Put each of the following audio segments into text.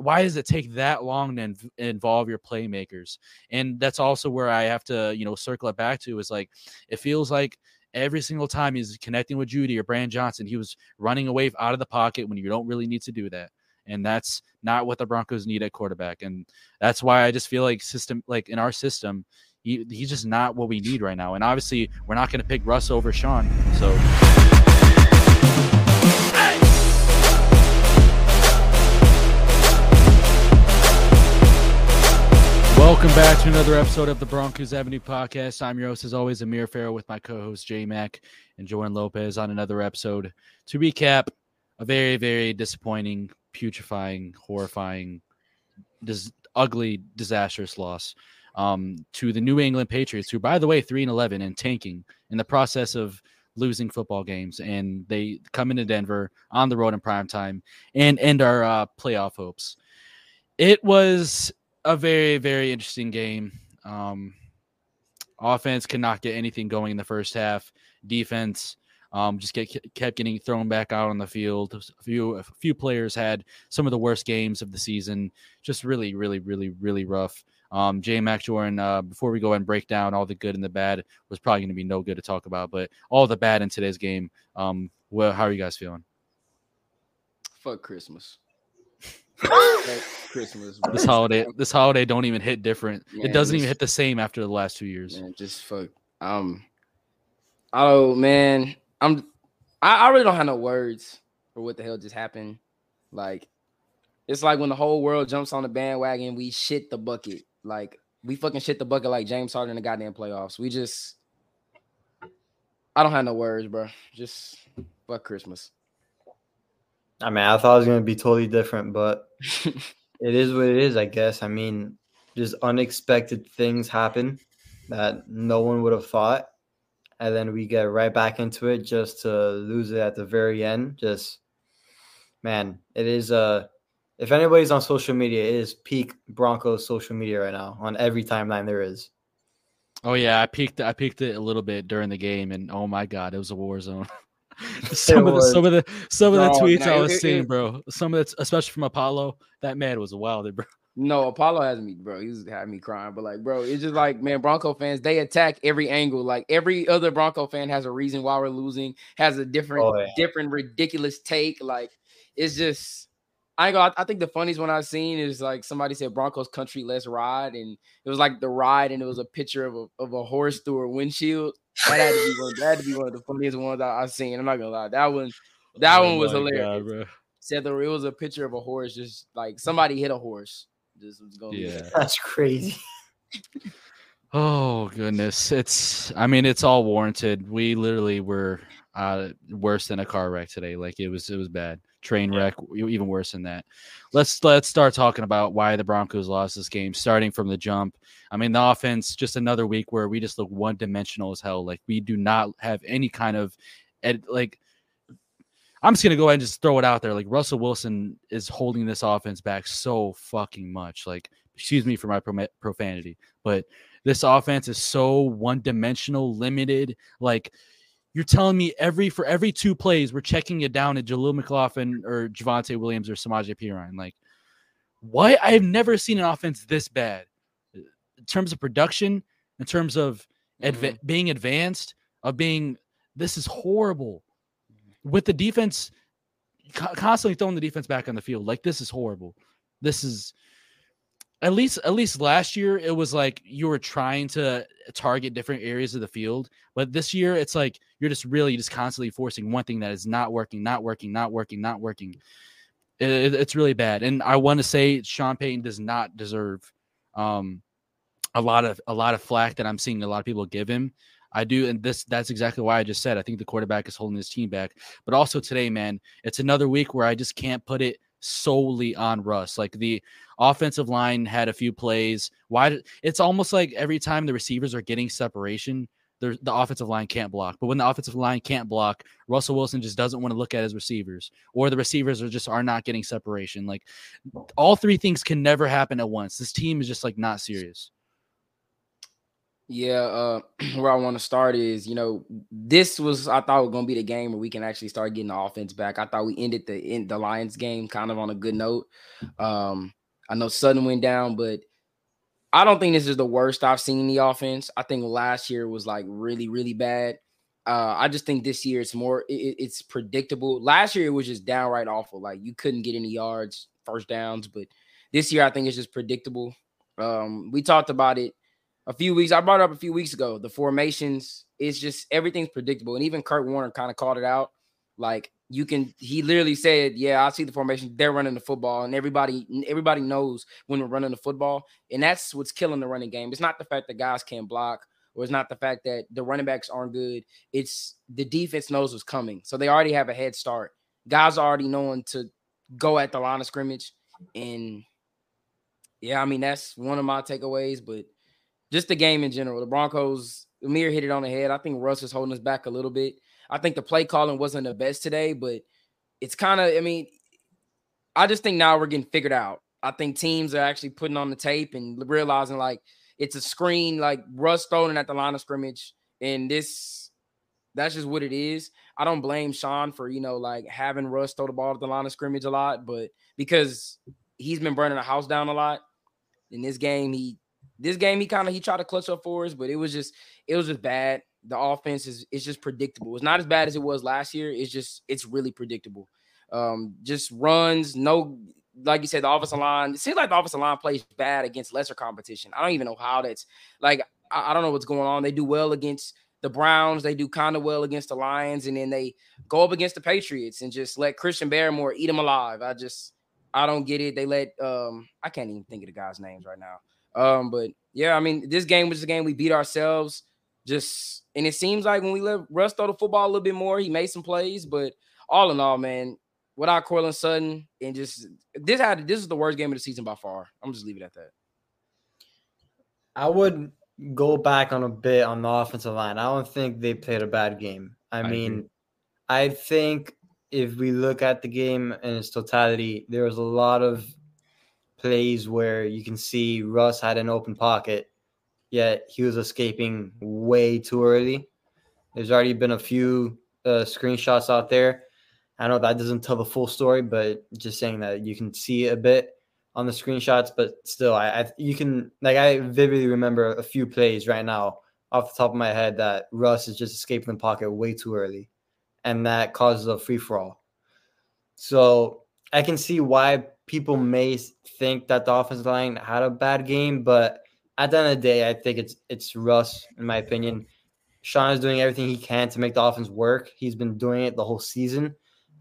why does it take that long to involve your playmakers? And that's also where I have to, you know, circle it back to is like, it feels like every single time he's connecting with Jeudy or Brandon Johnson, he was running away out of the pocket when you don't really need to do that. And that's not what the Broncos need at quarterback. And that's why I just feel like system, like in our system, he's just not what we need right now. And obviously we're not going to pick Russ over Sean. So welcome back to another episode of the Broncos Avenue Podcast. I'm your host, as always, Amir Farrow, with my co-host J Mac and Jordan Lopez on another episode to recap a very, very disappointing, putrefying, horrifying, ugly, disastrous loss to the New England Patriots, who, by the way, 3-11 and tanking in the process of losing football games, and they come into Denver on the road in primetime and end our playoff hopes. It was a very, very interesting game. Offense could not get anything going in the first half. Defense just kept getting thrown back out on the field. A few players had some of the worst games of the season. Just really, really, really, really rough. J Mac, Jordan, before we go and break down all the good and the bad, was probably going to be no good to talk about, but all the bad in today's game. Well, how are you guys feeling? Fuck Christmas. Christmas, bro. This holiday don't even hit different. Man, it doesn't even hit the same after the last 2 years. Man, just fuck. I really don't have no words for what the hell just happened. Like, it's like when the whole world jumps on the bandwagon, we shit the bucket. Like, we fucking shit the bucket like James Harden in the goddamn playoffs. I don't have no words, bro. Just fuck Christmas. I mean, I thought it was going to be totally different, but it is what it is, I guess. I mean, just unexpected things happen that no one would have thought, and then we get right back into it just to lose it at the very end. Just, man, it is if anybody's on social media, it is peak Broncos social media right now on every timeline there is. Oh, yeah, I peaked it a little bit during the game, and oh, my God, it was a war zone. Some of the tweets I was seeing, bro. Some of that, especially from Apollo, that man was wild, bro. No, Apollo has me, bro. He had me crying, but like, bro, it's just like, man, Bronco fans, they attack every angle. Like every other Bronco fan has a reason why we're losing, has a different ridiculous take. Like, it's just, I think the funniest one I've seen is like somebody said Broncos country, let's ride, and it was like the ride, and it was a picture of a horse through a windshield. That had to be one of the funniest ones I've seen. I'm not gonna lie, that one was hilarious. God, said it was a picture of a horse, just like somebody hit a horse. Just was going. Yeah, that's crazy. Oh goodness, it's all warranted. We literally were worse than a car wreck today. Like it was bad. Train wreck, even worse than that. Let's start talking about why the Broncos lost this game, starting from the jump. I mean, the offense, just another week where we just look one-dimensional as hell. Like, we do not have any kind of I'm just going to go ahead and just throw it out there. Like, Russell Wilson is holding this offense back so fucking much. Like, excuse me for my profanity, but this offense is so one-dimensional, limited, like – you're telling me for every two plays, we're checking it down at Jaleel McLaughlin or Javonte Williams or Samaje Perine. Like, what? I've never seen an offense this bad in terms of production, in terms of being advanced, this is horrible. With the defense, constantly throwing the defense back on the field. Like, this is horrible. This is... At least last year, it was like you were trying to target different areas of the field. But this year, it's like you're just really just constantly forcing one thing that is not working. It's really bad. And I want to say Sean Payton does not deserve a lot of flack that I'm seeing a lot of people give him. I do, and that's exactly why I just said I think the quarterback is holding his team back. But also today, man, it's another week where I just can't put it solely on Russ. Like, the offensive line had a few plays. It's almost like every time the receivers are getting separation, the offensive line can't block. But when the offensive line can't block, Russell Wilson just doesn't want to look at his receivers, or the receivers are not getting separation. Like, all three things can never happen at once. This team is just like not serious. Yeah, where I want to start is, you know, this was, I thought, was going to be the game where we can actually start getting the offense back. I thought we ended the Lions game kind of on a good note. I know Sutton went down, but I don't think this is the worst I've seen the offense. I think last year was like really, really bad. I just think this year it's predictable. Last year it was just downright awful. Like you couldn't get any yards, first downs, but this year I think it's just predictable. We talked about it I brought it up a few weeks ago. The formations, it's just everything's predictable. And even Kurt Warner kind of called it out. Like he literally said, yeah, I see the formation. They're running the football. And everybody knows when we're running the football. And that's what's killing the running game. It's not the fact that guys can't block, or it's not the fact that the running backs aren't good. It's the defense knows what's coming. So they already have a head start. Guys are already knowing to go at the line of scrimmage. And yeah, I mean, that's one of my takeaways, but just the game in general. The Broncos, Amir hit it on the head. I think Russ is holding us back a little bit. I think the play calling wasn't the best today, but it's kind of, I mean, I just think now we're getting figured out. I think teams are actually putting on the tape and realizing, like, it's a screen, like Russ throwing at the line of scrimmage. And that's just what it is. I don't blame Sean for, you know, like having Russ throw the ball at the line of scrimmage a lot, but because he's been burning the house down a lot in this game, he tried to clutch up for us, but it was just bad. The offense is just predictable. It's not as bad as it was last year. It's really predictable. Just runs, no, like you said, the offensive line. It seems like the offensive line plays bad against lesser competition. I don't even know how that's like. I don't know what's going on. They do well against the Browns. They do kind of well against the Lions, and then they go up against the Patriots and just let Christian Barmore eat them alive. I don't get it. They let I can't even think of the guys' names right now. But yeah, I mean, this game was a game we beat ourselves. Just, and it seems like when we let Russ throw the football a little bit more, he made some plays. But all in all, man, without Courtland Sutton and just this is the worst game of the season by far. I'm just leave it at that. I would go back on a bit on the offensive line. I don't think they played a bad game. I mean, agree. I think if we look at the game in its totality, there was a lot of plays where you can see Russ had an open pocket, yet he was escaping way too early. There's already been a few screenshots out there. I know that doesn't tell the full story, but just saying that you can see a bit on the screenshots, but still, I vividly remember a few plays right now off the top of my head that Russ is just escaping the pocket way too early, and that causes a free-for-all. So I can see why people may think that the offensive line had a bad game, but at the end of the day, I think it's Russ, in my opinion. Sean is doing everything he can to make the offense work. He's been doing it the whole season.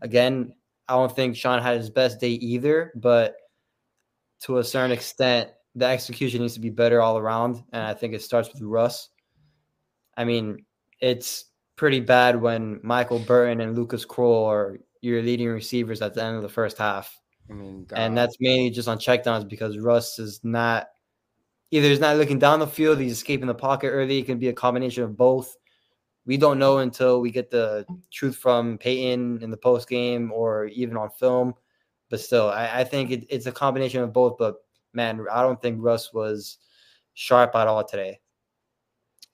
Again, I don't think Sean had his best day either, but to a certain extent, the execution needs to be better all around, and I think it starts with Russ. I mean, it's pretty bad when Michael Burton and Lucas Krull are your leading receivers at the end of the first half. I mean, God. And that's mainly just on checkdowns because Russ is not – either he's not looking down the field, he's escaping the pocket early. It can be a combination of both. We don't know until we get the truth from Payton in the postgame or even on film. But still, I think it's a combination of both. But, man, I don't think Russ was sharp at all today.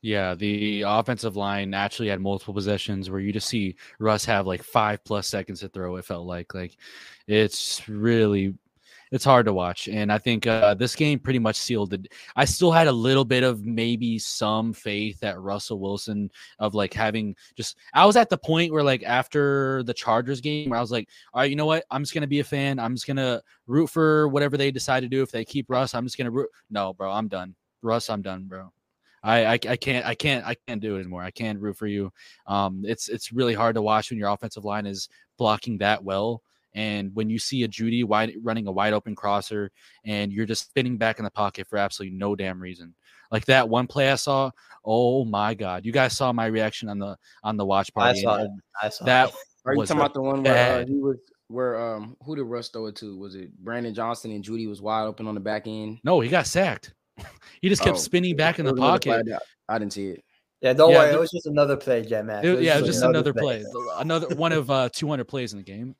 Yeah, the offensive line actually had multiple possessions where you just see Russ have like 5+ seconds to throw. It felt like it's really, it's hard to watch. And I think this game pretty much sealed it. I still had a little bit of maybe some faith that Russell Wilson of like having just, I was at the point where like after the Chargers game, where I was like, all right, you know what? I'm just going to be a fan. I'm just going to root for whatever they decide to do. If they keep Russ, I'm just going to root. No, bro, I'm done. Russ, I'm done, bro. I can't do it anymore. I can't root for you. It's really hard to watch when your offensive line is blocking that well. And when you see a Jeudy running a wide open crosser and you're just spinning back in the pocket for absolutely no damn reason. Like that one play I saw, oh my God. You guys saw my reaction on the watch party. I saw it. Are you talking about the one where he was who did Russ throw it to? Was it Brandon Johnson and Jeudy was wide open on the back end? No, he got sacked. He just kept spinning back in the pocket. I didn't see it. Yeah, don't worry. It was just another play, man. It was just another play. Another one of 200 plays in the game.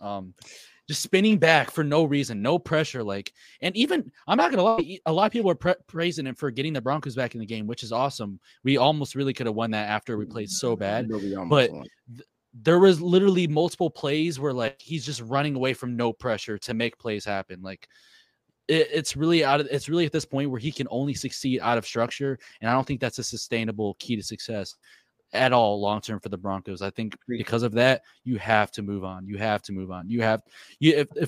just spinning back for no reason, no pressure. Like, and even, I'm not going to lie, a lot of people are praising him for getting the Broncos back in the game, which is awesome. We almost really could have won that after we played so bad. But there was literally multiple plays where, like, he's just running away from no pressure to make plays happen. Like, it's really at this point where he can only succeed out of structure. And I don't think that's a sustainable key to success at all long-term for the Broncos. I think because of that, you have to move on. If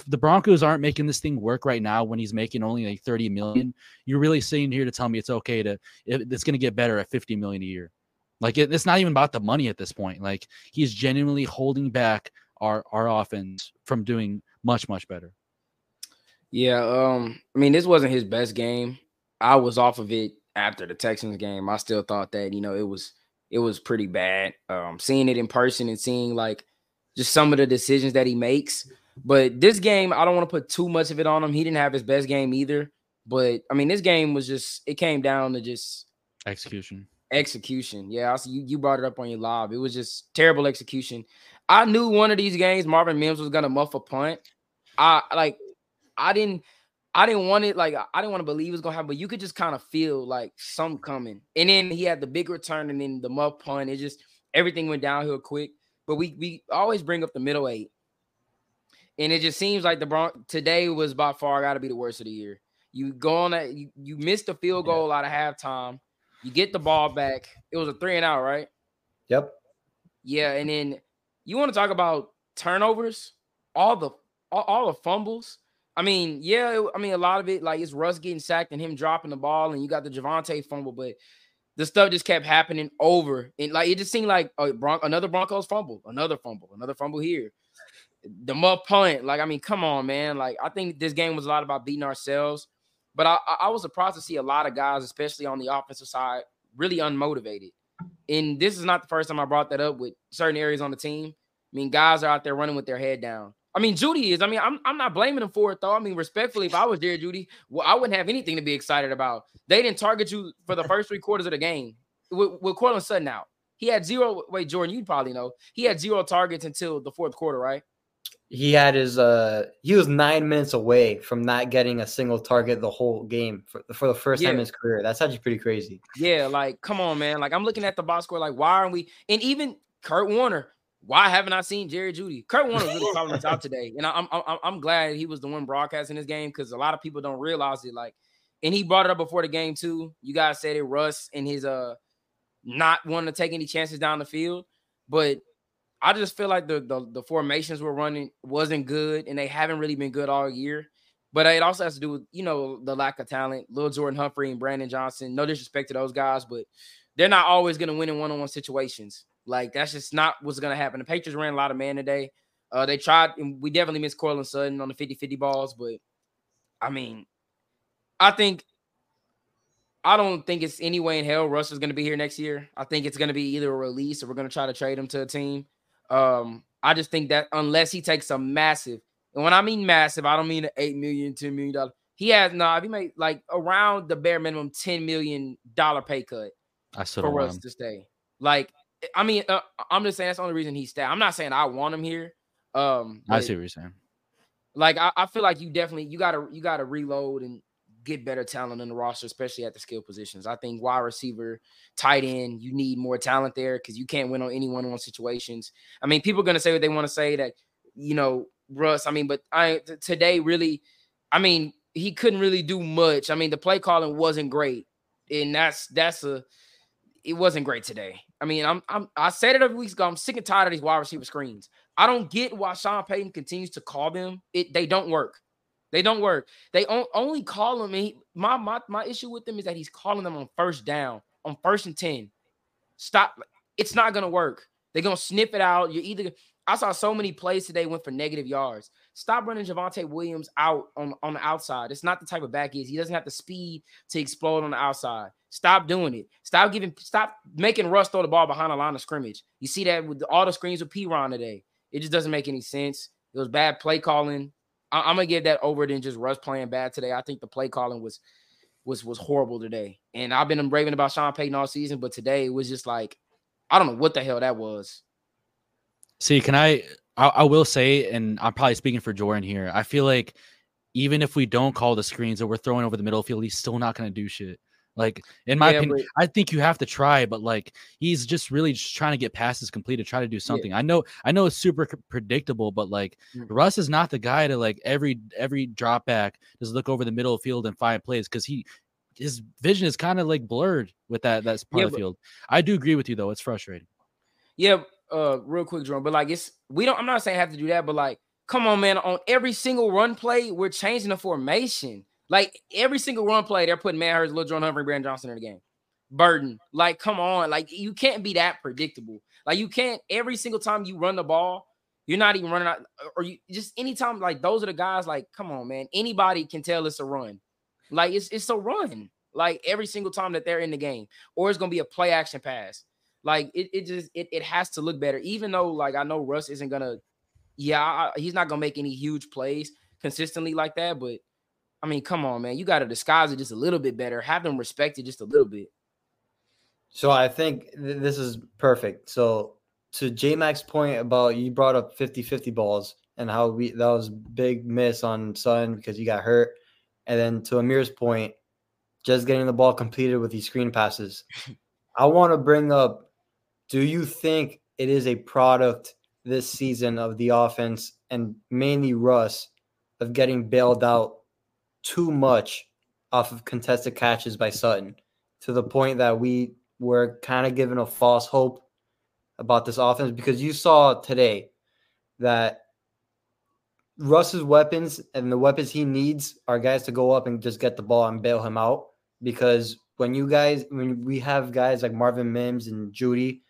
the Broncos aren't making this thing work right now, when he's making only like $30 million, you're really sitting here to tell me it's okay to, it's going to get better at $50 million a year. Like, it's not even about the money at this point. Like, he's genuinely holding back our offense from doing much, much better. Yeah, I mean, this wasn't his best game. I was off of it after the Texans game. I still thought that, you know, it was pretty bad. Seeing it in person and seeing, like, just some of the decisions that he makes. But this game, I don't want to put too much of it on him. He didn't have his best game either. But, I mean, this game was just – it came down to just – Execution. Yeah, I see you brought it up on your live. It was just terrible execution. I knew one of these games Marvin Mims was going to muff a punt. I didn't want to believe it was gonna happen, but you could just kind of feel like some coming. And then he had the big return, and then the muff punt. It just, everything went downhill quick. But we always bring up the middle eight, and it just seems like the Broncos today was by far got to be the worst of the year. You go on that, you missed the field goal out of halftime. You get the ball back. It was a 3-and-out, right? Yep. Yeah, and then you want to talk about turnovers, all the fumbles. I mean, a lot of it, like, it's Russ getting sacked and him dropping the ball, and you got the Javonte fumble, but the stuff just kept happening over. And, like, it just seemed like another Broncos fumble, another fumble here. The muff punt. Like, I mean, come on, man. Like, I think this game was a lot about beating ourselves. But I was surprised to see a lot of guys, especially on the offensive side, really unmotivated. And this is not the first time I brought that up with certain areas on the team. I mean, guys are out there running with their head down. I mean, Jeudy is. I mean, I'm not blaming him for it, though. I mean, respectfully, if I was there, Jeudy, well, I wouldn't have anything to be excited about. They didn't target you for the first three quarters of the game with Courtland Sutton out. He had zero. Wait, Jordan, you'd probably know. He had zero targets until the fourth quarter, right? He had his. He was 9 minutes away from not getting a single target the whole game for the first time in his career. That's actually pretty crazy. Yeah, like, come on, man. Like, I'm looking at the box score. Like, why aren't we? And even Kurt Warner. Why haven't I seen Jeudy? Kurt Warner really calling us out today, and I'm glad he was the one broadcasting this game because a lot of people don't realize it. Like, and he brought it up before the game too. You guys said it, Russ, and his not wanting to take any chances down the field. But I just feel like the formations we're running wasn't good, and they haven't really been good all year. But it also has to do with, you know, the lack of talent. Lil Jordan Humphrey and Brandon Johnson. No disrespect to those guys, but they're not always going to win in one-on-one situations. Like, that's just not what's going to happen. The Patriots ran a lot of man today. They tried, and we definitely missed Courtland Sutton on the 50-50 balls. But, I mean, I don't think it's any way in hell Russell's going to be here next year. I think it's going to be either a release or we're going to try to trade him to a team. I just think that unless he takes a massive, and when I mean massive, I don't mean $8 million, $10 million. If he made, like, around the bare minimum $10 million pay cut for Russ to stay. Like, I mean, I'm just saying that's the only reason he's staying. I'm not saying I want him here. I see what you're saying. Like, I feel like you gotta reload and get better talent in the roster, especially at the skill positions. I think wide receiver, tight end, you need more talent there because you can't win on any one-on-one situations. I mean, people are gonna say what they want to say that, you know, Russ. I mean, but today really, I mean, he couldn't really do much. I mean, the play calling wasn't great, and it wasn't great today. I mean, I said it a few weeks ago. I'm sick and tired of these wide receiver screens. I don't get why Sean Payton continues to call them. They don't work. They don't work. They only call them. My issue with them is that he's calling them on first down, on 1st and 10. Stop. It's not gonna work. They're gonna sniff it out. I saw so many plays today went for negative yards. Stop running Javonte Williams out on the outside. It's not the type of back he is. He doesn't have the speed to explode on the outside. Stop doing it. Stop making Russ throw the ball behind the line of scrimmage. You see that with all the screens with P Ron today. It just doesn't make any sense. It was bad play calling. I'm gonna give that over than just Russ playing bad today. I think the play calling was horrible today. And I've been raving about Sean Payton all season, but today it was just like, I don't know what the hell that was. See, can I I will say, and I'm probably speaking for Jordan here, I feel like even if we don't call the screens or we're throwing over the middle field, he's still not going to do shit. Like, in my opinion, I think you have to try, but like, he's just really just trying to get passes complete to try to do something. Yeah. I know it's super predictable, but like, Russ is not the guy to like every drop back just look over the middle field and find plays, because his vision is kind of like blurred with that part of the field. I do agree with you though; it's frustrating. Yeah, real quick, Jerome, but like, I'm not saying I have to do that, but like, come on, man! On every single run play, we're changing the formation. Like, every single run play, they're putting Matt Hurts, Lil Jordan Humphrey, Brandon Johnson in the game. Burden, like, come on, like, you can't be that predictable. Like, you can't. Every single time you run the ball, you're not even running out, or you just anytime. Like, those are the guys. Like, come on, man! Anybody can tell it's a run. Like, it's a run. Like, every single time that they're in the game, or it's gonna be a play action pass. Like, it has to look better. Even though, like, I know Russ isn't gonna, he's not gonna make any huge plays consistently like that. But I mean, come on, man, you got to disguise it just a little bit better. Have them respect it just a little bit. So I think this is perfect. So to J-Mac's point about, you brought up 50-50 balls and how that was a big miss on Sutton because he got hurt. And then to Amir's point, just getting the ball completed with these screen passes. I want to bring up, do you think it is a product this season of the offense and mainly Russ of getting bailed out too much off of contested catches by Sutton, to the point that we were kind of given a false hope about this offense? Because you saw today that Russ's weapons and the weapons he needs are guys to go up and just get the ball and bail him out. Because when we have guys like Marvin Mims and Jeudy,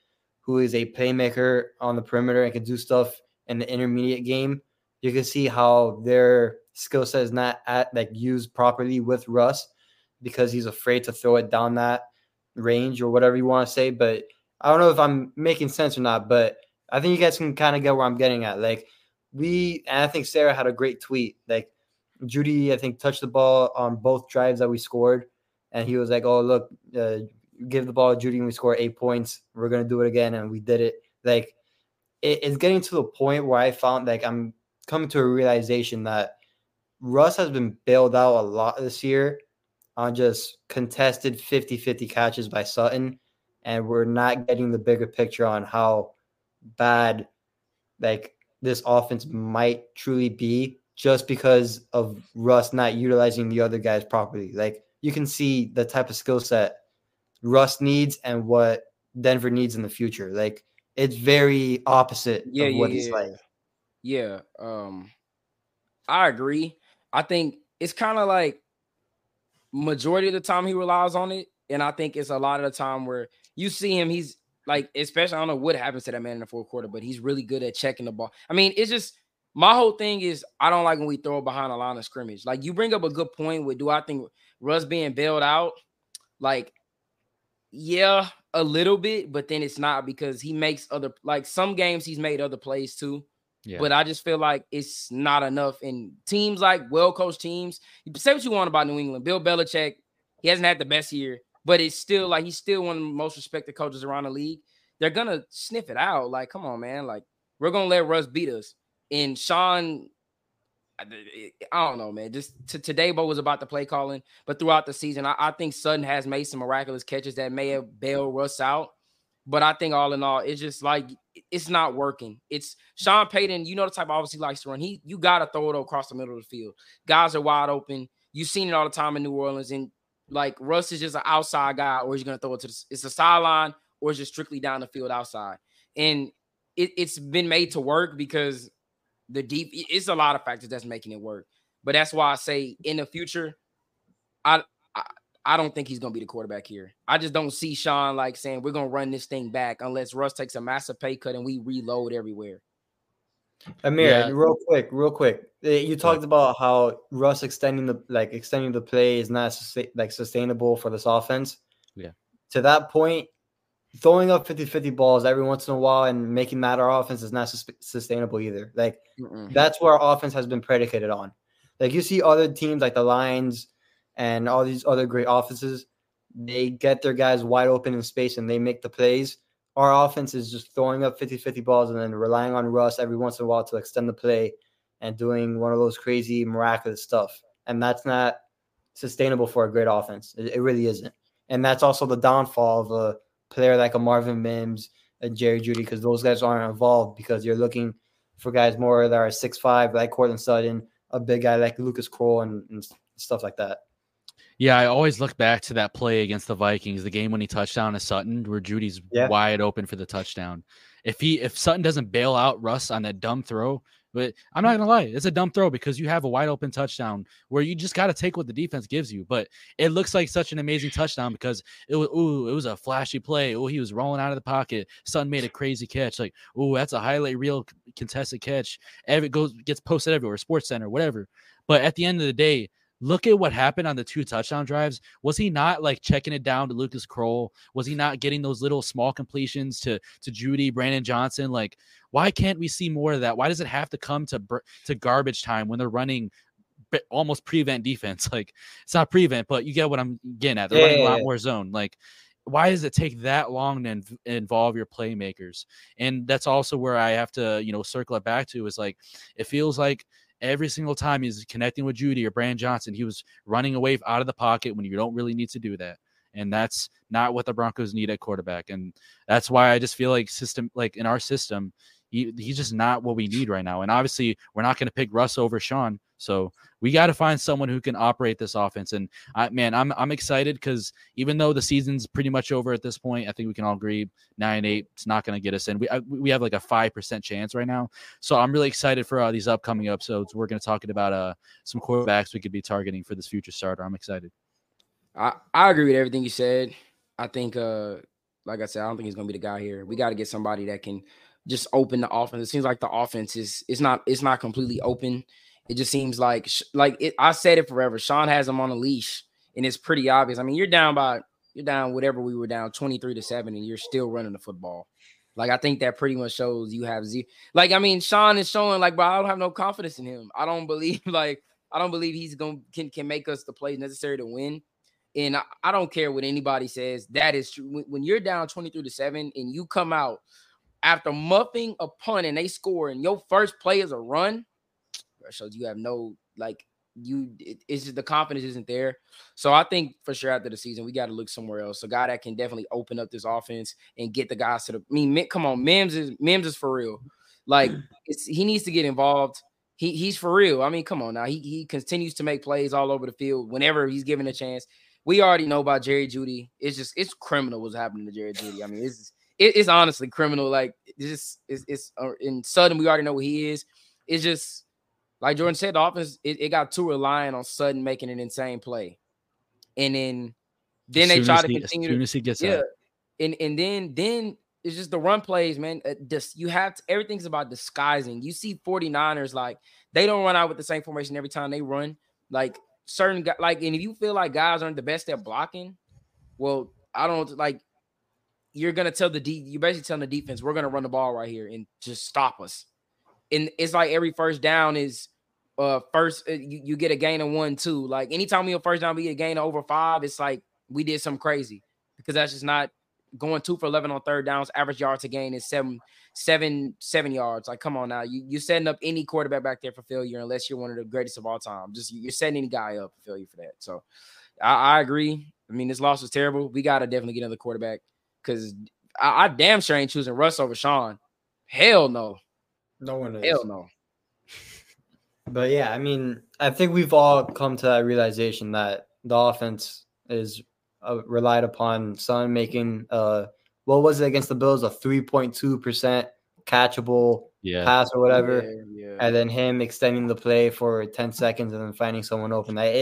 who is a playmaker on the perimeter and can do stuff in the intermediate game, you can see how their skill set is not used properly with Russ, because he's afraid to throw it down that range or whatever you want to say. But I don't know if I'm making sense or not, but I think you guys can kind of get where I'm getting at. Like, and I think Sarah had a great tweet. Like, Jeudy, I think, touched the ball on both drives that we scored. And he was like, oh, look, give the ball to Jeudy and we score 8 points. We're going to do it again. And we did it. Like, it's getting to the point where I found, like, I'm coming to a realization that Russ has been bailed out a lot this year on just contested 50-50 catches by Sutton. And we're not getting the bigger picture on how bad, like, this offense might truly be, just because of Russ not utilizing the other guys properly. Like, you can see the type of skill set Russ needs and what Denver needs in the future. Like, it's very opposite of what he's like. Yeah. I agree. I think it's kind of like majority of the time he relies on it. And I think it's a lot of the time where you see him, he's like, especially, I don't know what happens to that man in the fourth quarter, but he's really good at checking the ball. I mean, it's just, my whole thing is, I don't like when we throw behind a line of scrimmage. Like, you bring up a good point with, do I think Russ being bailed out? Like, yeah, a little bit, but then it's not, because he makes other, like, some games he's made other plays too. Yeah. But I just feel like it's not enough. And teams, like, well-coached teams, you say what you want about New England, Bill Belichick, he hasn't had the best year, but it's still like, he's still one of the most respected coaches around the league. They're going to sniff it out. Like, come on, man. Like, we're going to let Russ beat us. And Sean, I don't know, man. Just today, Bo was about the play calling. But throughout the season, I think Sutton has made some miraculous catches that may have bailed Russ out. But I think all in all, it's just like, it's not working. It's Sean Payton, you know the type of offense he likes to run. You got to throw it across the middle of the field. Guys are wide open. You've seen it all the time in New Orleans. And like, Russ is just an outside guy, or he's going to throw it to it's a sideline, or it's just strictly down the field outside. And it's been made to work because the deep, it's a lot of factors that's making it work. But that's why I say in the future, I don't think he's going to be the quarterback here. I just don't see Sean like saying we're going to run this thing back unless Russ takes a massive pay cut and we reload everywhere. Amir, real quick. You talked about how Russ extending the play is not sustainable for this offense. Yeah. To that point, throwing up 50-50 balls every once in a while and making that our offense is not sustainable either. Like, that's what our offense has been predicated on. Like, you see other teams like the Lions and all these other great offenses, they get their guys wide open in space and they make the plays. our offense is just throwing up 50-50 balls and then relying on Russ every once in a while to extend the play and doing one of those crazy, miraculous stuff. And that's not sustainable for a great offense. It really isn't. And that's also the downfall of a player like a Marvin Mims, a Jerry Jeudy, because those guys aren't involved, because you're looking for guys more that are 6'5", like Courtland Sutton, a big guy like Lucas Krull and stuff like that. Yeah, I always look back to that play against the Vikings, the game when he touched down to Sutton, where Jeudy's wide open for the touchdown. If Sutton doesn't bail out Russ on that dumb throw, but I'm not going to lie, it's a dumb throw because you have a wide open touchdown where you just got to take what the defense gives you. But it looks like such an amazing touchdown because it was a flashy play. Oh, he was rolling out of the pocket. Sutton made a crazy catch. Like, oh, that's a highlight reel contested catch. It gets posted everywhere, Sports Center, whatever. But at the end of the day, look at what happened on the two touchdown drives. Was he not like checking it down to Lucas Krull? Was he not getting those little small completions to Jeudy, Brandon Johnson? Like, why can't we see more of that? Why does it have to come to garbage time when they're running almost prevent defense? Like, it's not prevent, but you get what I'm getting at. They're running a lot more zone. Like, why does it take that long to involve your playmakers? And that's also where I have to, circle it back to is like, it feels like every single time he's connecting with Jeudy or Brandon Johnson, he was running away out of the pocket when you don't really need to do that. And that's not what the Broncos need at quarterback. And that's why I just feel like in our system, he's just not what we need right now. And obviously we're not going to pick Russ over Sean. So we got to find someone who can operate this offense. And I'm excited because even though the season's pretty much over at this point, I think we can all agree 9-8, it's not going to get us in. We have like a 5% chance right now. So I'm really excited for these upcoming episodes. We're going to talk about some quarterbacks we could be targeting for this future starter. I'm excited. I agree with everything you said. I think, like I said, I don't think he's going to be the guy here. We got to get somebody that can just open the offense. It seems like the offense is not completely open. It just seems like I said it forever. Sean has him on a leash, and it's pretty obvious. I mean, you're down whatever we were down 23-7, and you're still running the football. Like, I think that pretty much shows you have zero. Like, I mean, Sean is showing like, bro, I don't have no confidence in him. I don't believe he's can make us the plays necessary to win. And I don't care what anybody says. That is true. When you're down 23-7 and you come out after muffing a punt and they score, and your first play is a run, so you have no, it's just the confidence isn't there. So I think for sure after the season, we got to look somewhere else. A guy that can definitely open up this offense and get the guys to the, come on, Mims is for real. Like, he needs to get involved. He's for real. I mean, come on now. He continues to make plays all over the field whenever he's given a chance. We already know about Jerry Jeudy. It's criminal what's happening to Jerry Jeudy. I mean, it's honestly criminal. Like, in Sutton, we already know what he is. It's just, like Jordan said, the offense, it got too reliant on Sutton making an insane play. And then they try to continue. As soon as he gets out. And then it's just the run plays, man. Everything's about disguising. You see 49ers, like, they don't run out with the same formation every time they run. Like, certain guys, like, and if you feel like guys aren't the best at blocking, well, I don't, like, you're going to tell you're basically telling the defense, we're going to run the ball right here and just stop us. And it's like every first down is you get a gain of 1-2. Like, anytime we have first down, we get a gain of over 5. It's like we did something crazy because that's just not going 2 for 11 on third downs. Average yards to gain is 7 yards. Like, come on now. You're setting up any quarterback back there for failure unless you're one of the greatest of all time. Just you're setting any guy up for failure for that. So I agree. I mean, this loss was terrible. We got to definitely get another quarterback because I damn sure ain't choosing Russ over Sean. Hell no. No one is. Hell no. But yeah, I mean, I think we've all come to that realization that the offense is relied upon Sutton making, what was it against the Bills, a 3.2% catchable pass or whatever, and then him extending the play for 10 seconds and then finding someone open. Like,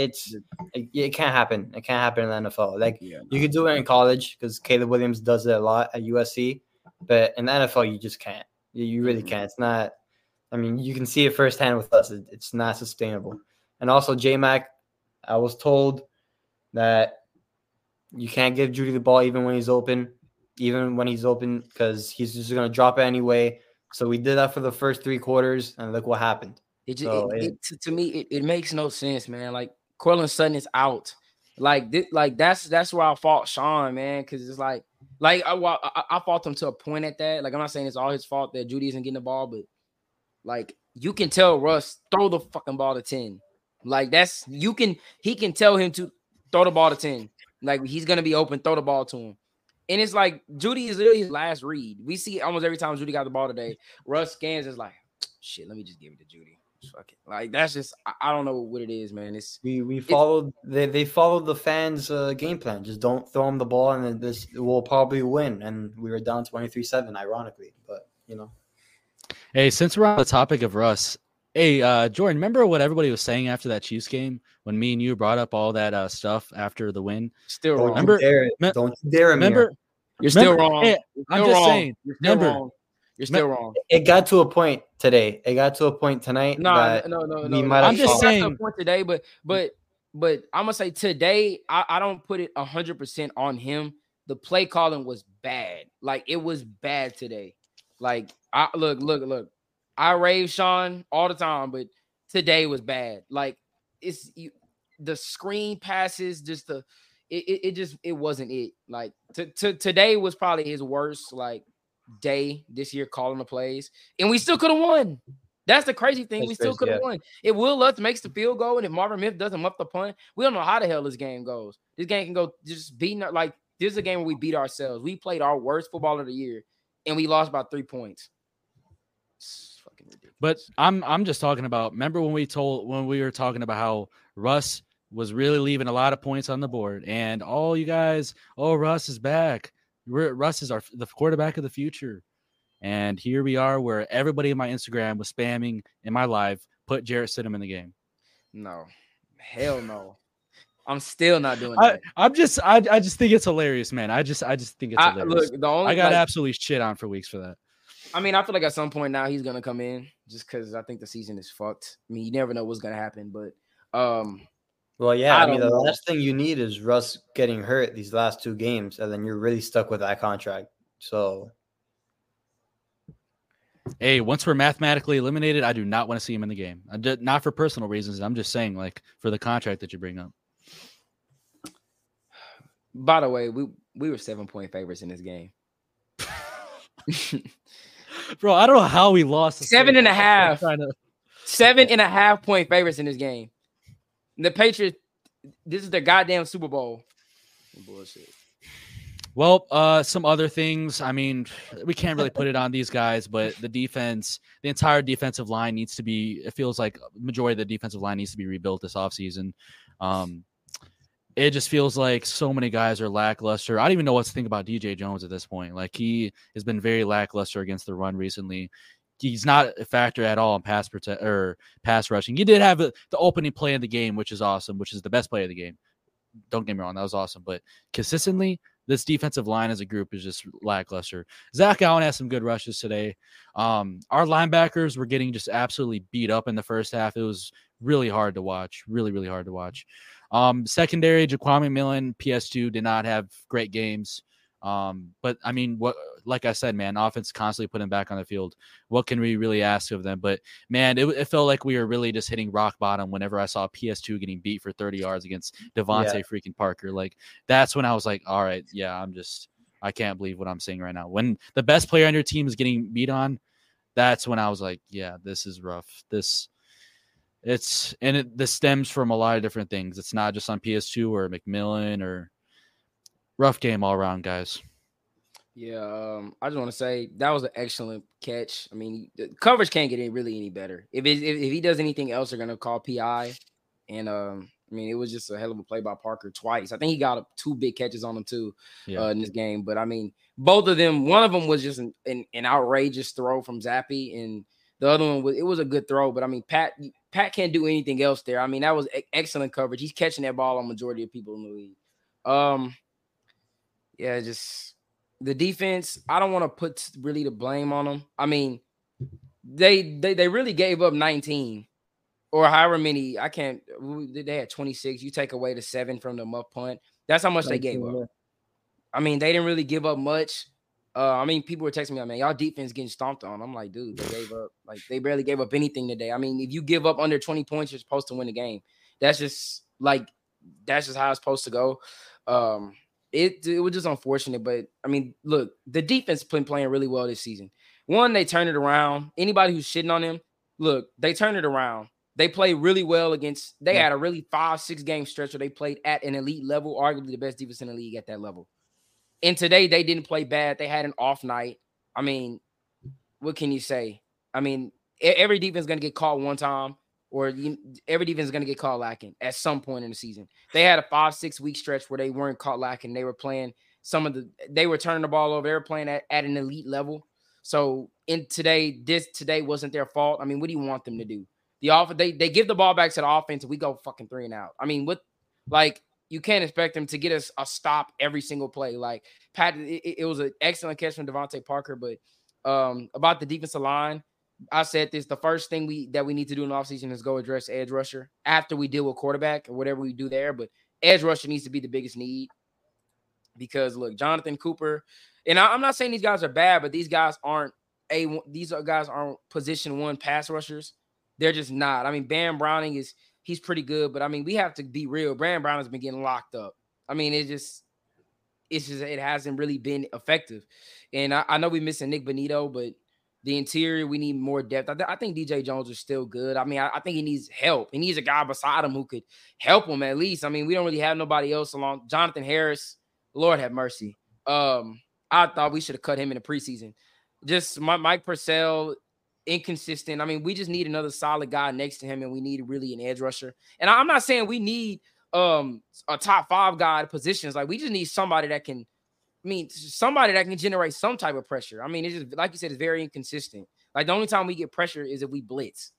it can't happen. It can't happen in the NFL. Like, you could do it in college because Caleb Williams does it a lot at USC, but in the NFL, you just can't. You really can't. It's not – I mean, you can see it firsthand with us. It's not sustainable. And also, J-Mac, I was told that you can't give Jeudy the ball even when he's open because he's just going to drop it anyway. So we did that for the first 3 quarters, and look what happened. To me, it makes no sense, man. Like, Courtland Sutton is out. Like, that's where I fault Sean, man, because it's like – Like, I fault him to a point at that. Like, I'm not saying it's all his fault that Jeudy isn't getting the ball, but, like, you can tell Russ, throw the fucking ball to 10. Like, that's, you can, he can tell him to throw the ball to 10. Like, he's going to be open, throw the ball to him. And it's like, Jeudy is literally his last read. We see almost every time Jeudy got the ball today, Russ scans is like, shit, let me just give it to Jeudy. Fuck it. Like, that's just, I don't know what it is, man. It's they followed the fans' game plan. Just don't throw them the ball, and then this will probably win. And we were down 23-7, ironically. But you know, hey, since we're on the topic of Russ, hey, Jordan, remember what everybody was saying after that Chiefs game when me and you brought up all that stuff after the win? Still wrong. Remember? Don't you dare, Amir. Remember? You're still wrong. Hey, I'm just saying. Remember. You're still wrong. It got to a point today. It got to a point tonight. No. I'm just saying. It got to a point today, but I'm gonna say today, I don't put it 100% on him. The play calling was bad. Like, it was bad today. Like, I look. I rave Sean all the time, but today was bad. Like, it's the screen passes, just the it wasn't it. Like, today was probably his worst. Like. Day this year calling the plays, and we still could have won. That's the crazy thing. We still could have won. If Will Lutz makes the field goal, and if Marvin Mims doesn't muff the punt, we don't know how the hell this game goes. This game can go just beating. Like, this is a game where we beat ourselves. We played our worst football of the year, and we lost by 3 points. It's fucking ridiculous. But I'm just talking about. Remember when we were talking about how Russ was really leaving a lot of points on the board, and all you guys, oh, Russ is back. Russ is the quarterback of the future, and here we are, where everybody in my Instagram was spamming in my live, put Jarrett Stidham in the game. No, hell no. I'm still not doing that. I just think it's hilarious, man. I just think it's hilarious. Look, I got absolutely shit on for weeks for that. I mean, I feel like at some point now he's gonna come in, just because I think the season is fucked. I mean, you never know what's gonna happen, but Well, yeah, I mean, the last thing you need is Russ getting hurt these last two games, and then you're really stuck with that contract. So, hey, once we're mathematically eliminated, I do not want to see him in the game. Not for personal reasons. I'm just saying, like, for the contract that you bring up. By the way, we were 7-point favorites in this game. Bro, I don't know how we lost. 7.5-point favorites in this game. The Patriots, this is their goddamn Super Bowl. Bullshit. Well, some other things. I mean, we can't really put it on these guys, but the defense, the entire defensive line needs to be, it feels like majority of the defensive line needs to be rebuilt this offseason. It just feels like so many guys are lackluster. I don't even know what to think about DJ Jones at this point. Like, he has been very lackluster against the run recently. He's not a factor at all in pass rushing. He did have the opening play of the game, which is awesome, which is the best play of the game. Don't get me wrong, that was awesome. But consistently, this defensive line as a group is just lackluster. Zach Allen has some good rushes today. Our linebackers were getting just absolutely beat up in the first half. It was really hard to watch, really, really hard to watch. Secondary, Jaquan McMillan, PS2 did not have great games. But I mean, like I said, man, offense constantly putting back on the field. What can we really ask of them? But man, it felt like we were really just hitting rock bottom whenever I saw PS2 getting beat for 30 yards against Devontae freaking Parker. Like, that's when I was like, all right, yeah, I can't believe what I'm seeing right now. When the best player on your team is getting beat on, that's when I was like, yeah, this is rough. This stems from a lot of different things. It's not just on PS2 or McMillan or rough game all around, guys. Yeah, I just want to say that was an excellent catch. I mean, the coverage can't get really any better. If he does anything else, they're gonna call PI. And I mean, it was just a hell of a play by Parker twice. I think he got two big catches on him too in this game. But I mean, both of them. One of them was just an outrageous throw from Zappi, and the other one was a good throw. But I mean, Pat can't do anything else there. I mean, that was excellent coverage. He's catching that ball on majority of people in the league. Yeah, just the defense. I don't want to put really the blame on them. I mean, they really gave up 19 or however many. I can't. They had 26. You take away the 7 from the muff punt. That's how much they gave up. I mean, they didn't really give up much. I mean, people were texting me, man, y'all defense getting stomped on. I'm like, dude, they gave up. Like, they barely gave up anything today. I mean, if you give up under 20 points, you're supposed to win the game. That's just how it's supposed to go. it was just unfortunate. But, I mean, look, the defense has been playing really well this season. One, they turned it around. Anybody who's shitting on them, look, they turned it around. They played really well against – they had a really 5-6 game stretch where they played at an elite level, arguably the best defense in the league at that level. And today they didn't play bad. They had an off night. I mean, what can you say? I mean, every defense is going to get called one time, or every defense is going to get called lacking at some point in the season. They had a 5-6 week stretch where they weren't caught lacking. They were playing they were turning the ball over. They were playing at an elite level. So today wasn't their fault. I mean, what do you want them to do? The offense, they give the ball back to the offense, and we go fucking 3 and out. I mean, you can't expect them to get us a stop every single play. Like, Pat, it was an excellent catch from Devontae Parker, but about the defensive line, I said this, the first thing that we need to do in the offseason is go address edge rusher after we deal with quarterback or whatever we do there. But edge rusher needs to be the biggest need because, look, Jonathan Cooper, and I'm not saying these guys are bad, but these guys aren't position one pass rushers. They're just not. I mean, Bam Browning he's pretty good, but I mean, we have to be real. Bam Brown has been getting locked up. I mean, it hasn't really been effective. And I know we're missing Nick Benito, but the interior, we need more depth. I think DJ Jones is still good. I mean, I think he needs help. He needs a guy beside him who could help him at least. I mean, we don't really have nobody else along. Jonathan Harris, Lord have mercy. I thought we should have cut him in the preseason. Just Mike Purcell, inconsistent. I mean, we just need another solid guy next to him, and we need really an edge rusher. And I'm not saying we need a top 5 guy at positions. Like, we just need somebody that can generate some type of pressure. I mean, it's just, like you said, it's very inconsistent. Like, the only time we get pressure is if we blitz.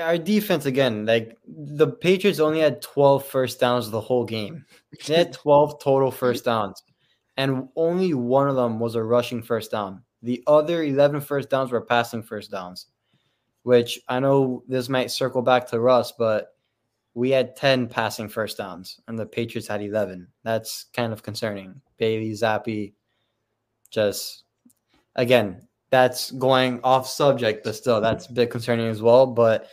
Our defense, again, like, the Patriots only had 12 first downs the whole game. They had 12 total first downs, and only one of them was a rushing first down. The other 11 first downs were passing first downs, which I know this might circle back to Russ, but we had 10 passing first downs, and the Patriots had 11. That's kind of concerning. Bailey Zappi, just, again, that's going off subject, but still, that's a bit concerning as well. But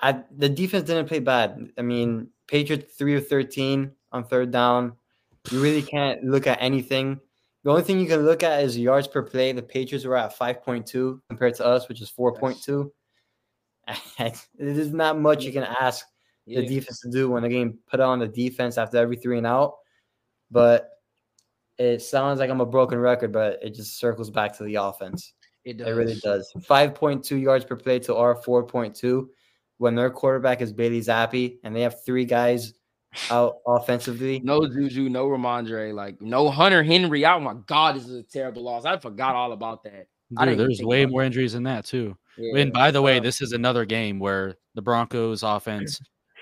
the defense didn't play bad. I mean, Patriots 3 of 13 on third down. You really can't look at anything. The only thing you can look at is yards per play. The Patriots were at 5.2 compared to us, which is 4.2. Yes. It is not much you can ask the defense to do when the game put on the defense after every 3 and out. But it sounds like I'm a broken record, but it just circles back to the offense. It does. It really does. 5.2 yards per play to our 4.2 when their quarterback is Bailey Zappi, and they have 3 guys out offensively. No Juju, no Ramondre, like no Hunter Henry. Oh my God, this is a terrible loss. I forgot all about that. Dude, there's way more injuries than that too. Yeah. And by the way, this is another game where the Broncos offense,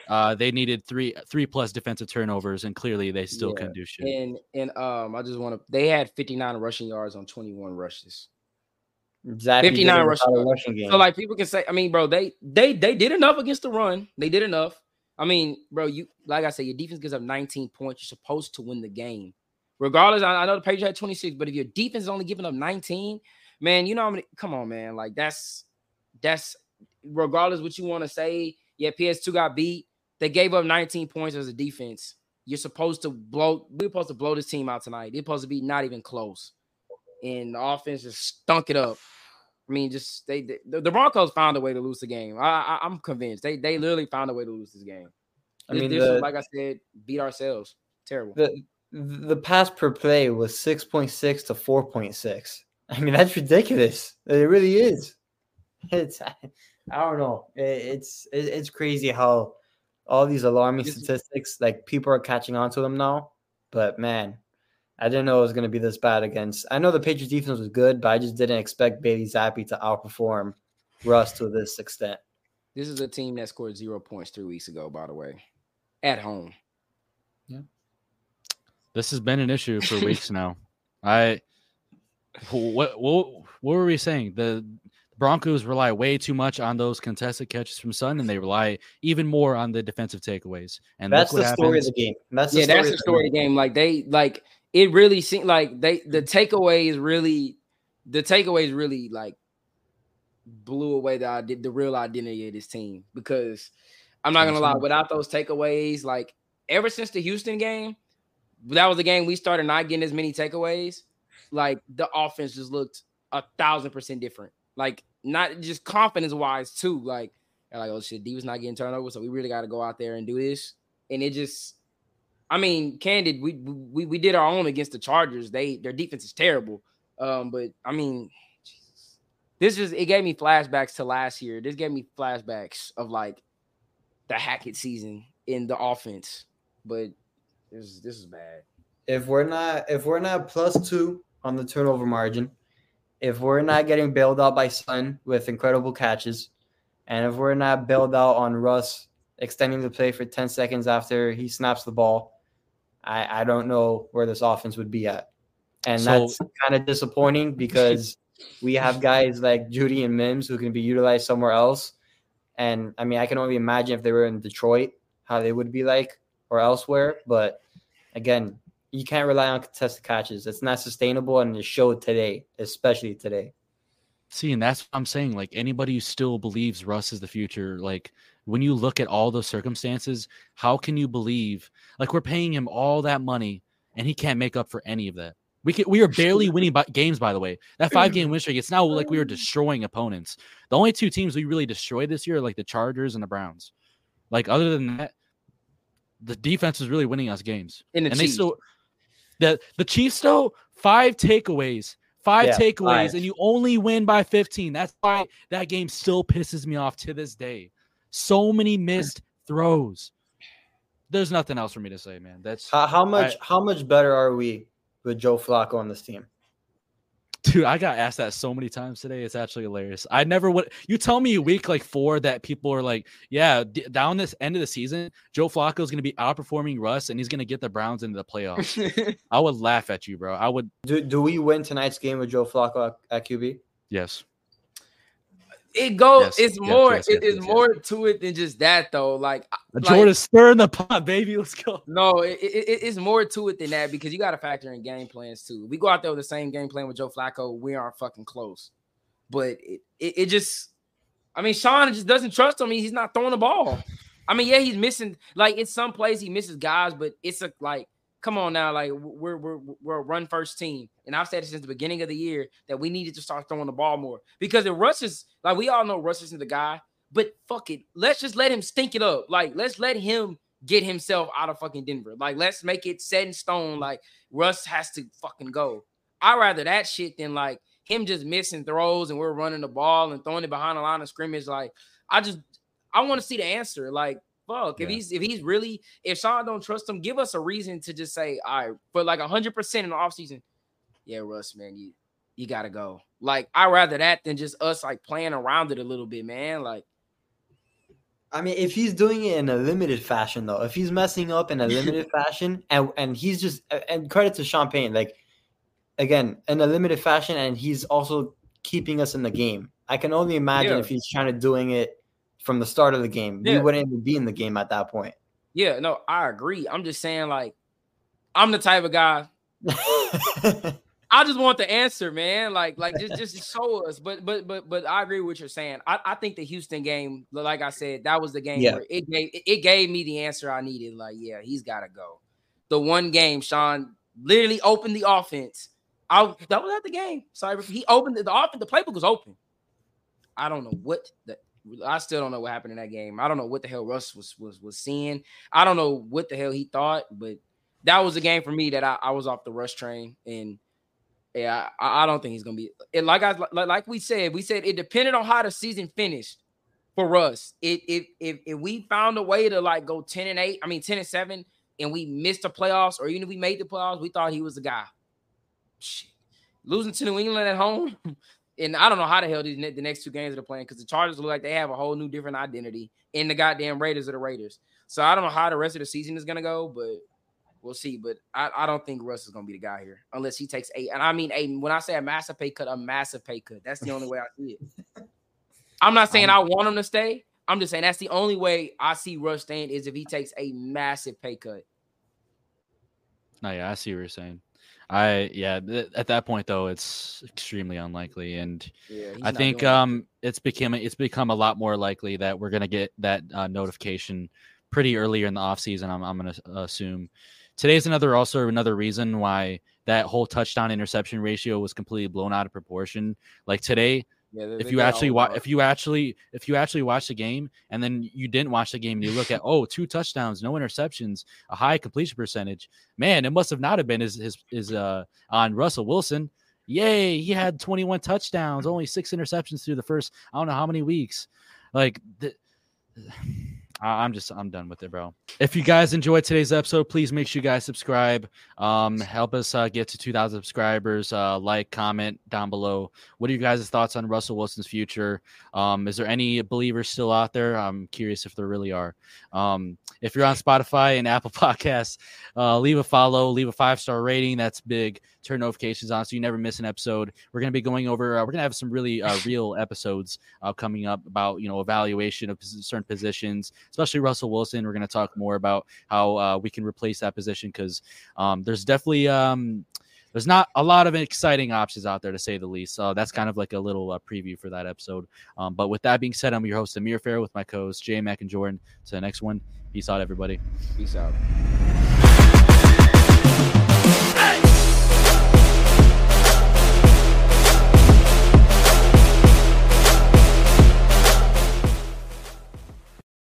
they needed three plus defensive turnovers, and clearly they still couldn't do shit. And I just want to. They had 59 rushing yards on 21 rushes. Exactly. 59 rushing yards. So like people can say, I mean, bro, they did enough against the run. They did enough. I mean, bro, you like I said, your defense gives up 19 points. You're supposed to win the game. Regardless, I know the Patriots had 26, but if your defense is only giving up 19, man, you know how many – come on, man. Like, that's – regardless what you want to say, yeah, PS2 got beat. They gave up 19 points as a defense. You're supposed to blow – we're supposed to blow this team out tonight. They're supposed to be not even close. And the offense just stunk it up. I mean, just the Broncos found a way to lose the game. I'm convinced they literally found a way to lose this game. I mean, like I said, beat ourselves. Terrible. The pass per play was 6.6 to 4.6. I mean, that's ridiculous. It really is. I don't know. It's crazy how all these alarming statistics, like people are catching on to them now. But man, I didn't know it was going to be this bad against. I know the Patriots defense was good, but I just didn't expect Bailey Zappi to outperform Russ to this extent. This is a team that scored 0 points 3 weeks ago, by the way, at home. Yeah, this has been an issue for weeks now. What were we saying? The Broncos rely way too much on those contested catches from Sutton, and they rely even more on the defensive takeaways. And that's the story of the game. That's the story of the game. Like it really seemed like the takeaways really like blew away the real identity of this team, because I'm not going to lie, without those takeaways, like ever since the Houston game, that was the game we started not getting as many takeaways. Like, the offense just looked 1,000% different. Like, not just confidence-wise, too. Like, oh, shit, D was not getting turned over, so we really got to go out there and do this. And it just – I mean, candid, we did our own against the Chargers. Their defense is terrible. But, I mean, Jesus. This just – it gave me flashbacks to last year. This gave me flashbacks of, like, the Hackett season in the offense. But this is bad. If we're not +2 on the turnover margin, if we're not getting bailed out by Sutton with incredible catches, and if we're not bailed out on Russ extending the play for 10 seconds after he snaps the ball, I don't know where this offense would be at. And that's kind of disappointing because we have guys like Jeudy and Mims who can be utilized somewhere else. And, I mean, I can only imagine if they were in Detroit how they would be like or elsewhere. But, again, you can't rely on contested catches. It's not sustainable, and it showed today, especially today. See, and that's what I'm saying. Like, anybody who still believes Russ is the future, like, when you look at all those circumstances, how can you believe? Like, we're paying him all that money, and he can't make up for any of that. We are barely winning games, by the way. That 5-game win streak, it's now like we are destroying opponents. The only two teams we really destroyed this year are, like, the Chargers and the Browns. Like, other than that, the defense is really winning us games. And they still... The Chiefs, though, 5 takeaways. Five takeaways, and you only win by 15. That's why that game still pisses me off to this day. So many missed throws. There's nothing else for me to say, man. That's how much better are we with Joe Flacco on this team? Dude, I got asked that so many times today. It's actually hilarious. I never would. You tell me week like 4 that people are like, yeah, down this end of the season, Joe Flacco is going to be outperforming Russ and he's going to get the Browns into the playoffs. I would laugh at you, bro. I would. Do we win tonight's game with Joe Flacco at QB? Yes. It goes. Yes, it's yes, more. Yes, yes, it is yes, more yes. to it than just that, though. Like Jordan, stirring the pot, baby. Let's go. No, it's more to it than that because you got to factor in game plans too. We go out there with the same game plan with Joe Flacco. We aren't fucking close. But it just. I mean, Sean just doesn't trust him. He's not throwing the ball. I mean, yeah, he's missing. Like it's some plays he misses guys, but it's a like. Come on now, like we're a run first team, and I've said it since the beginning of the year that we needed to start throwing the ball more because if Russ is like we all know Russ isn't the guy, but fuck it, let's just let him stink it up. Like let's let him get himself out of fucking Denver. Like let's make it set in stone. Like Russ has to fucking go. I'd rather that shit than like him just missing throws and we're running the ball and throwing it behind the line of scrimmage. Like I want to see the answer. Like. Fuck, yeah. If Sean don't trust him, give us a reason to just say, all right, but like 100% in the offseason, yeah, Russ, man, you gotta go. Like, I'd rather that than just us like playing around it a little bit, man. Like, I mean, if he's doing it in a limited fashion, though, if he's messing up in a limited fashion, and he's just and credit to Sean Payton, like again, in a limited fashion, and he's also keeping us in the game. I can only imagine if he's trying to doing it. From the start of the game, we wouldn't even be in the game at that point. Yeah, no, I agree. I'm just saying, like, I'm the type of guy. I just want the answer, man. Like, just show us. But I agree with what you're saying. I think the Houston game, like I said, that was the game where it gave me the answer I needed. Like, yeah, he's got to go. The one game, Sean literally opened the offense. That was not the game. Sorry, he opened the offense. The playbook was open. I don't know what the. I still don't know what happened in that game. I don't know what the hell Russ was seeing. I don't know what the hell he thought, but that was a game for me that I was off the Russ train. And yeah, I don't think he's gonna be. And like we said it depended on how the season finished for us. If we found a way to like go 10-8, I mean 10-7, and we missed the playoffs, or even if we made the playoffs, we thought he was the guy. Shit. Losing to New England at home. And I don't know how the hell the next 2 games are playing because the Chargers look like they have a whole new different identity and the goddamn Raiders are the Raiders. So I don't know how the rest of the season is going to go, but we'll see. But I don't think Russ is going to be the guy here unless he takes a – and I mean a – when I say a massive pay cut. That's the only way I see it. I'm not saying I want him to stay. I'm just saying that's the only way I see Russ staying is if he takes a massive pay cut. No, yeah, I see what you're saying. At that point though, it's extremely unlikely, and I think it's become a lot more likely that we're gonna get that notification pretty early in the offseason, I'm going to assume. Today's another reason why that whole touchdown-interception ratio was completely blown out of proportion. Like today, if you actually watch the game and then you didn't watch the game and you look at, oh, 2 touchdowns, no interceptions, a high completion percentage, man, it must have not have been his on Russell Wilson. Yay, he had 21 touchdowns, only 6 interceptions through the first, I don't know how many weeks. Like, I'm done with it, bro. If you guys enjoyed today's episode, please make sure you guys subscribe. Help us get to 2,000 subscribers. Like, comment down below. What are you guys' thoughts on Russell Wilson's future? Is there any believers still out there? I'm curious if there really are. If you're on Spotify and Apple Podcasts, leave a follow, leave a 5-star rating. That's big. Turn notifications on so you never miss an episode. We're going to be going over, we're going to have some really real episodes coming up about, evaluation of certain positions, especially Russell Wilson. We're going to talk more about how we can replace that position because there's definitely there's not a lot of exciting options out there, to say the least. So that's kind of like a little preview for that episode. But with that being said, I'm your host, Amir Farrow, with my co-hosts, Jay, Mac, and Jordan. To the next one. Peace out, everybody. Peace out.